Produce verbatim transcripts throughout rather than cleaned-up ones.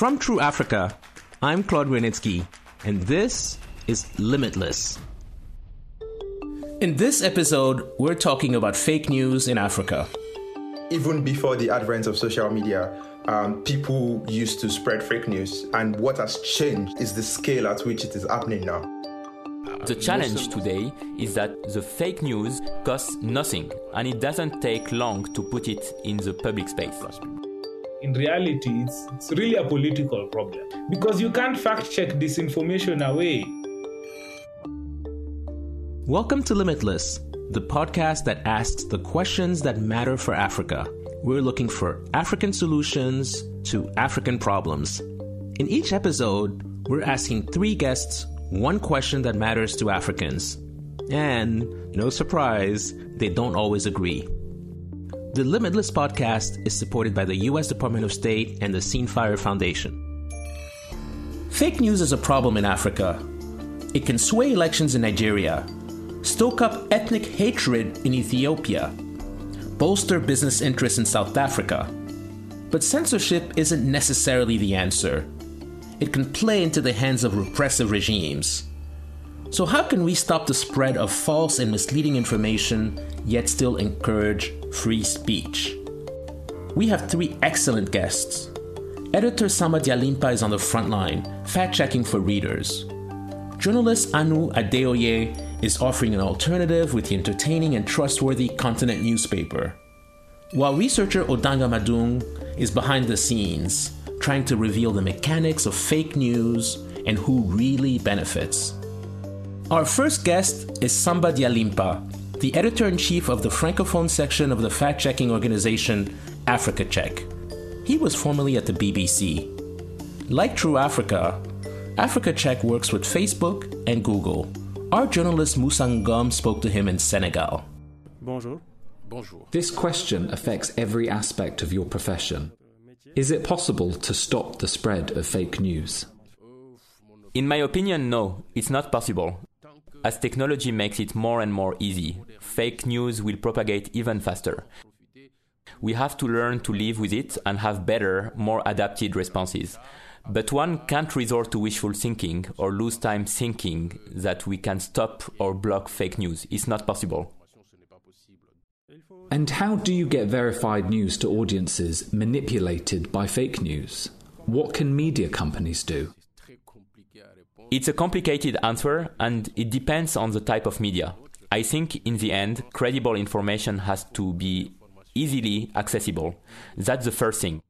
From True Africa, I'm Claude Wienitzki, and this is Limitless. In this episode, we're talking about fake news in Africa. Even before the advent of social media, um, people used to spread fake news, and what has changed is the scale at which it is happening now. The challenge today is that the fake news costs nothing, and it doesn't take long to put it in the public space. In reality, it's, it's really a political problem because you can't fact-check disinformation away. Welcome to Limitless, the podcast that asks the questions that matter for Africa. We're looking for African solutions to African problems. In each episode, we're asking three guests one question that matters to Africans. And, no surprise, they don't always agree. The Limitless podcast is supported by the U S Department of State and the Scenefire Foundation. Fake news is a problem in Africa. It can sway elections in Nigeria, stoke up ethnic hatred in Ethiopia, bolster business interests in South Africa. But censorship isn't necessarily the answer. It can play into the hands of repressive regimes. So how can we stop the spread of false and misleading information, yet still encourage free speech? We have three excellent guests. Editor Samba Dialimpa is on the front line, fact-checking for readers. Journalist Anu Adeoye is offering an alternative with the entertaining and trustworthy Continent newspaper. While researcher Odanga Madung is behind the scenes, trying to reveal the mechanics of fake news and who really benefits. Our first guest is Samba Dialimpa, the editor-in-chief of the Francophone section of the fact-checking organization Africa Check. He was formerly at the B B C. Like True Africa, Africa Check works with Facebook and Google. Our journalist Musang Ngom spoke to him in Senegal. Bonjour. Bonjour. This question affects every aspect of your profession. Is it possible to stop the spread of fake news? In my opinion, no, it's not possible. As technology makes it more and more easy, fake news will propagate even faster. We have to learn to live with it and have better, more adapted responses. But one can't resort to wishful thinking or lose time thinking that we can stop or block fake news. It's not possible. And how do you get verified news to audiences manipulated by fake news? What can media companies do? It's a complicated answer, and it depends on the type of media. I think, in the end, credible information has to be easily accessible. That's the first thing.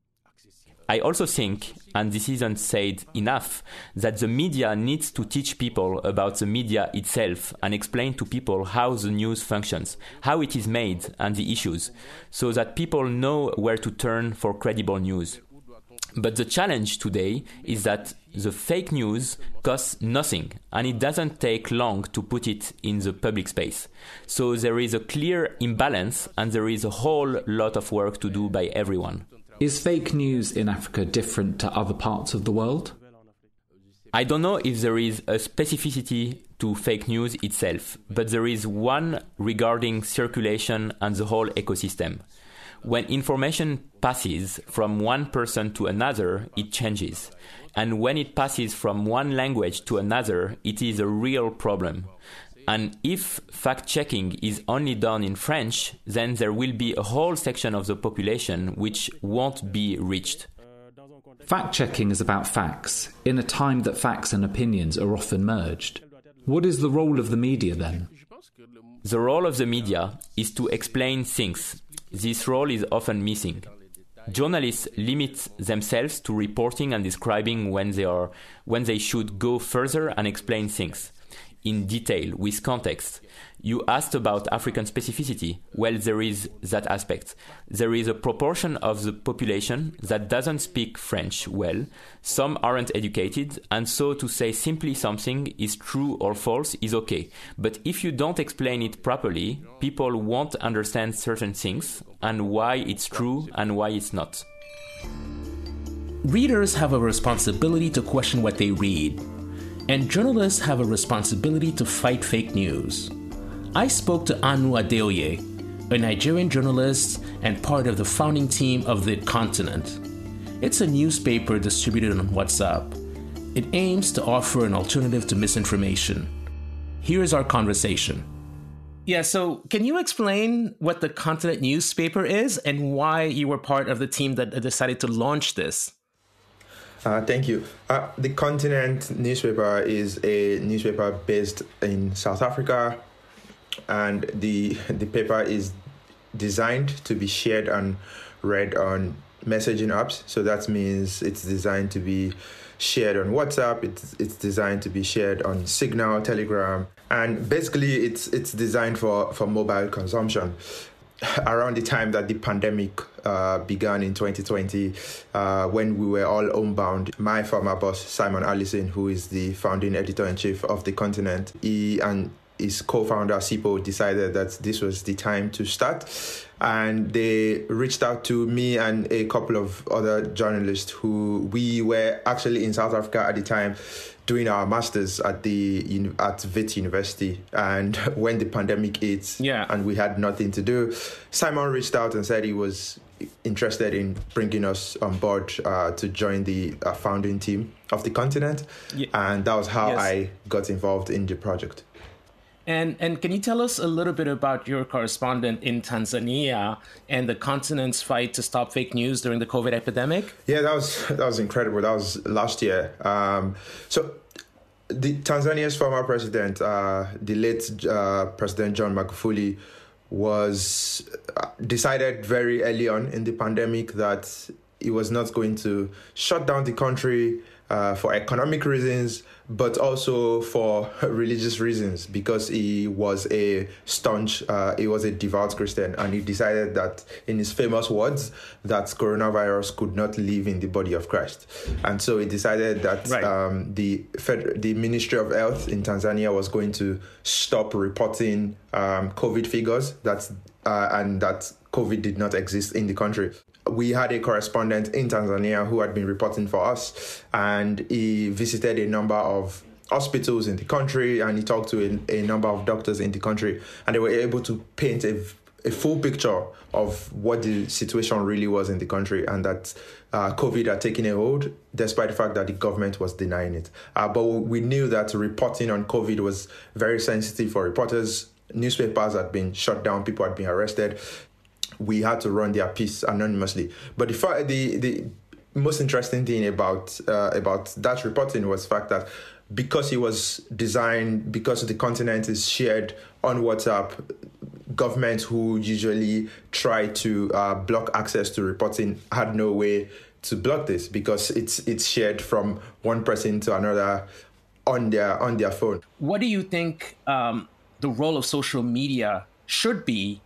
I also think, and this isn't said enough, that the media needs to teach people about the media itself and explain to people how the news functions, how it is made, and the issues, so that people know where to turn for credible news. But the challenge today is that the fake news costs nothing, and it doesn't take long to put it in the public space. So there is a clear imbalance, and there is a whole lot of work to do by everyone. Is fake news in Africa different to other parts of the world? I don't know if there is a specificity to fake news itself, but there is one regarding circulation and the whole ecosystem. When information passes from one person to another, it changes. And when it passes from one language to another, it is a real problem. And if fact-checking is only done in French, then there will be a whole section of the population which won't be reached. Fact-checking is about facts, in a time that facts and opinions are often merged. What is the role of the media then? The role of the media is to explain things. This role is often missing. Journalists limit themselves to reporting and describing when they are, when they should go further and explain things in detail, with context. You asked about African specificity. Well, there is that aspect. There is a proportion of the population that doesn't speak French well. Some aren't educated, and so to say simply something is true or false is okay. But if you don't explain it properly, people won't understand certain things and why it's true and why it's not. Readers have a responsibility to question what they read. And journalists have a responsibility to fight fake news. I spoke to Anu Adeoye, a Nigerian journalist and part of the founding team of The Continent. It's a newspaper distributed on WhatsApp. It aims to offer an alternative to misinformation. Here is our conversation. Yeah, so can you explain what the Continent newspaper is and why you were part of the team that decided to launch this? Uh, thank you. Uh, the Continent newspaper is a newspaper based in South Africa, and the the paper is designed to be shared and read on messaging apps. So that means it's designed to be shared on WhatsApp. It's it's designed to be shared on Signal, Telegram, and basically it's it's designed for for mobile consumption. Around the time that the pandemic uh, began in twenty twenty, uh, when we were all homebound, my former boss, Simon Allison, who is the founding editor-in-chief of The Continent, he and his co-founder, Sipo, decided that this was the time to start. And they reached out to me and a couple of other journalists who we were actually in South Africa at the time doing our masters at the at V I T University. And when the pandemic hit yeah. and we had nothing to do, Simon reached out and said he was interested in bringing us on board uh, to join the uh, founding team of The Continent. Yeah. And that was how yes. I got involved in the project. And and can you tell us a little bit about your correspondent in Tanzania and the Continent's fight to stop fake news during the COVID epidemic? Yeah, that was that was incredible. That was last year. Um, so the Tanzania's former president, uh, the late uh, President John Magufuli, was decided very early on in the pandemic that he was not going to shut down the country Uh, for economic reasons, but also for religious reasons, because he was a staunch, uh, he was a devout Christian, and he decided that, in his famous words, that coronavirus could not live in the body of Christ. And so he decided that right. um, the Fed- the Ministry of Health in Tanzania was going to stop reporting um, COVID figures that's, uh, and that COVID did not exist in the country. We had a correspondent in Tanzania who had been reporting for us, and he visited a number of hospitals in the country, and he talked to a, a number of doctors in the country, and they were able to paint a, a full picture of what the situation really was in the country, and that uh, COVID had taken a hold, despite the fact that the government was denying it. Uh, but we knew that reporting on COVID was very sensitive for reporters. Newspapers had been shut down, people had been arrested. We had to run their piece anonymously. But the the, the most interesting thing about uh, about that reporting was the fact that because it was designed, because the Continent is shared on WhatsApp, governments who usually try to uh, block access to reporting had no way to block this, because it's it's shared from one person to another on their on their phone. What do you think um, the role of social media should be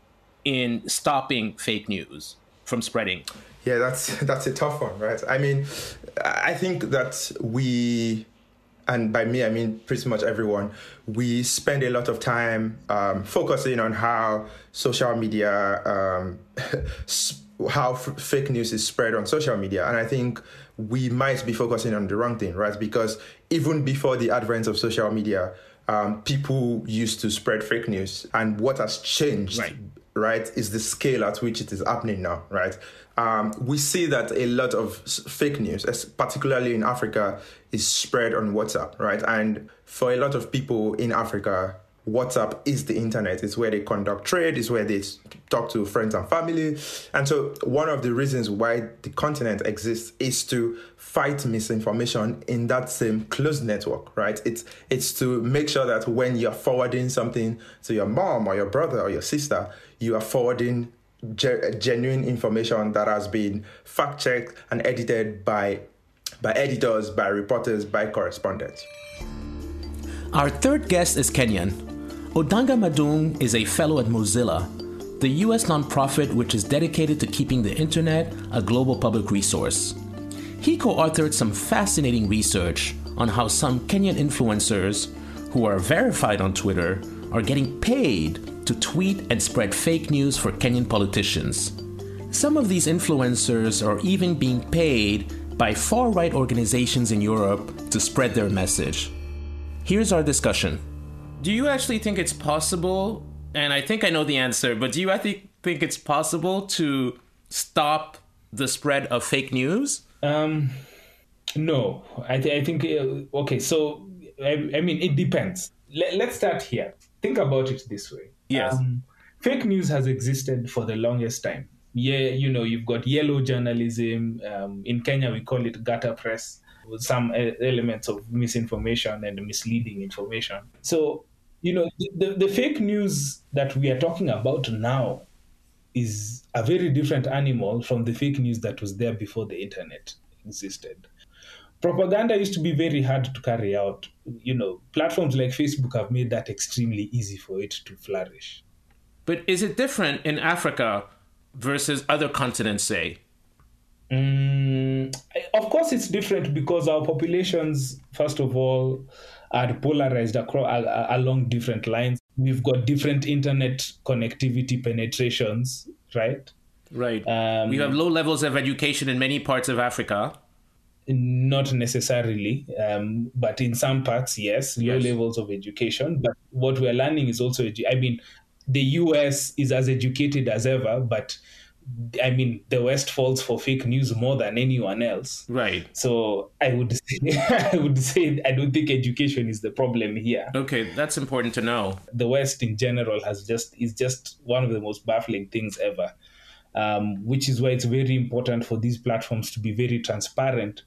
in stopping fake news from spreading? Yeah, that's that's a tough one, right? I mean, I think that we, and by me, I mean pretty much everyone, we spend a lot of time um, focusing on how social media, um, how f- fake news is spread on social media. And I think we might be focusing on the wrong thing, right? Because even before the advent of social media, um, people used to spread fake news. And what has changed, right. right, is the scale at which it is happening now, right? Um, we see that a lot of fake news, particularly in Africa, is spread on WhatsApp, right? And for a lot of people in Africa, WhatsApp is the internet. It's where they conduct trade. It's where they talk to friends and family. And so one of the reasons why the Continent exists is to fight misinformation in that same closed network, right? It's it's to make sure that when you're forwarding something to your mom or your brother or your sister, you are forwarding ge- genuine information that has been fact-checked and edited by, by editors, by reporters, by correspondents. Our third guest is Kenyan. Odanga Madung is a fellow at Mozilla, the U S nonprofit which is dedicated to keeping the internet a global public resource. He co-authored some fascinating research on how some Kenyan influencers, who are verified on Twitter, are getting paid to tweet and spread fake news for Kenyan politicians. Some of these influencers are even being paid by far-right organizations in Europe to spread their message. Here's our discussion. Do you actually think it's possible, and I think I know the answer, but do you actually think it's possible to stop the spread of fake news? Um, no, I, th- I think, uh, okay, so, I, I mean, it depends. Let, let's start here. Think about it this way. Yes. Um, fake news has existed for the longest time. Yeah, you know, you've got yellow journalism. Um, in Kenya, we call it gutter press, with some elements of misinformation and misleading information. So, you know, the, the fake news that we are talking about now is a very different animal from the fake news that was there before the internet existed. Propaganda used to be very hard to carry out. You know, platforms like Facebook have made that extremely easy for it to flourish. But is it different in Africa versus other continents, say? Um, of course it's different because our populations, first of all, are polarized across, uh, along different lines. We've got different internet connectivity penetrations, right? Right. Um, we have low levels of education in many parts of Africa. Not necessarily, um, but in some parts, yes, yes, low levels of education. But what we're learning is also, edu- I mean, the U S is as educated as ever, but I mean, the West falls for fake news more than anyone else. Right. So I would say, I would say, I don't think education is the problem here. Okay, that's important to know. The West in general has just is just one of the most baffling things ever, um, which is why it's very important for these platforms to be very transparent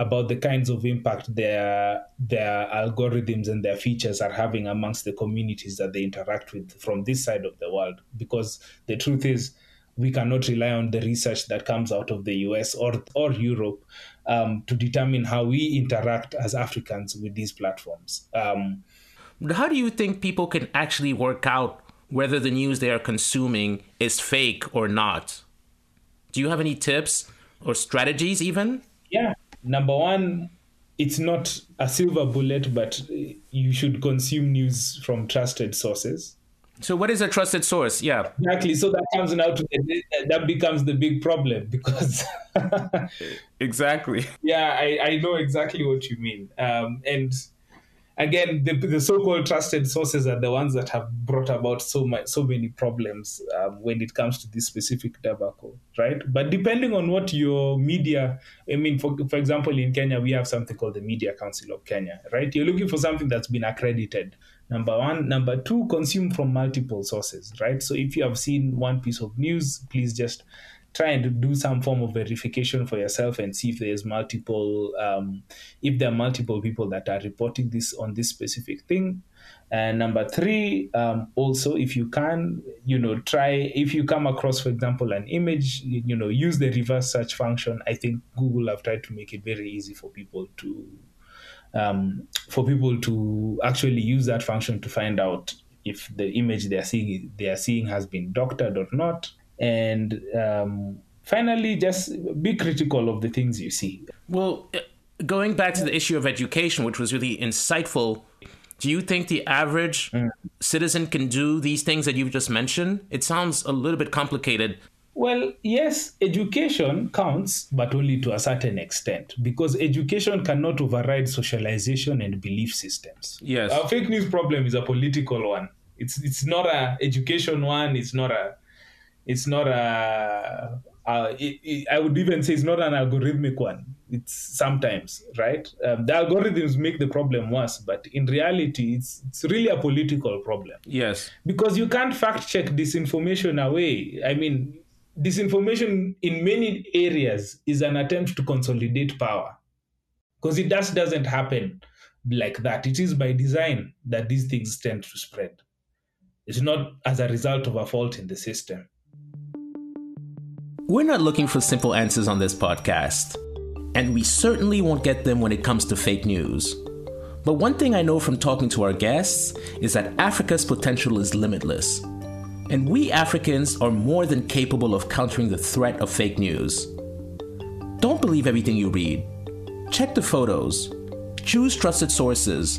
about the kinds of impact their their algorithms and their features are having amongst the communities that they interact with from this side of the world. Because the truth is, we cannot rely on the research that comes out of the U S or or Europe um, to determine how we interact as Africans with these platforms. Um, how do you think people can actually work out whether the news they are consuming is fake or not? Do you have any tips or strategies even? Yeah. Number one, it's not a silver bullet, but you should consume news from trusted sources. So what is a trusted source? Yeah, exactly. So that comes now to the, that becomes the big problem because exactly. Yeah, I, I know exactly what you mean. Um, and again, the, the so-called trusted sources are the ones that have brought about so much, so many problems um, when it comes to this specific tobacco, right? But depending on what your media, I mean, for for example, in Kenya we have something called the Media Council of Kenya, right? You're looking for something that's been accredited. Number one. Number two, consume from multiple sources, right? So if you have seen one piece of news, please just try and do some form of verification for yourself and see if there's multiple, um, if there are multiple people that are reporting this on this specific thing. And number three, um, also, if you can, you know, try, if you come across, for example, an image, you, you know, use the reverse search function. I think Google have tried to make it very easy for people to Um, for people to actually use that function to find out if the image they are seeing they are seeing has been doctored or not. And um, finally, just be critical of the things you see. Well, going back to the issue of education, which was really insightful, do you think the average mm. citizen can do these things that you've just mentioned? It sounds a little bit complicated. Well, yes, education counts, but only to a certain extent, because education cannot override socialization and belief systems. Yes. Our fake news problem is a political one. It's it's not a education one. It's not a, it's not a, a it, it, I would even say it's not an algorithmic one. It's sometimes, right? Um, the algorithms make the problem worse, but in reality, it's it's really a political problem. Yes. Because you can't fact check disinformation away. I mean, disinformation in many areas is an attempt to consolidate power because it just doesn't happen like that. It is by design that these things tend to spread. It's not as a result of a fault in the system. We're not looking for simple answers on this podcast, and we certainly won't get them when it comes to fake news. But one thing I know from talking to our guests is that Africa's potential is limitless. And we Africans are more than capable of countering the threat of fake news. Don't believe everything you read. Check the photos, choose trusted sources,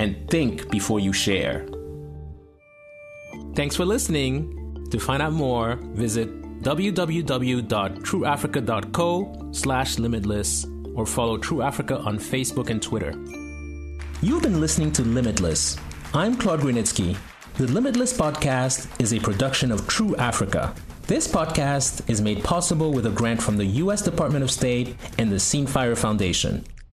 and think before you share. Thanks for listening. To find out more, visit w w w dot true africa dot co slash limitless or follow True Africa on Facebook and Twitter. You've been listening to Limitless. I'm Claude Wienitzki. The Limitless Podcast is a production of True Africa. This podcast is made possible with a grant from the U S Department of State and the Scenefire Foundation.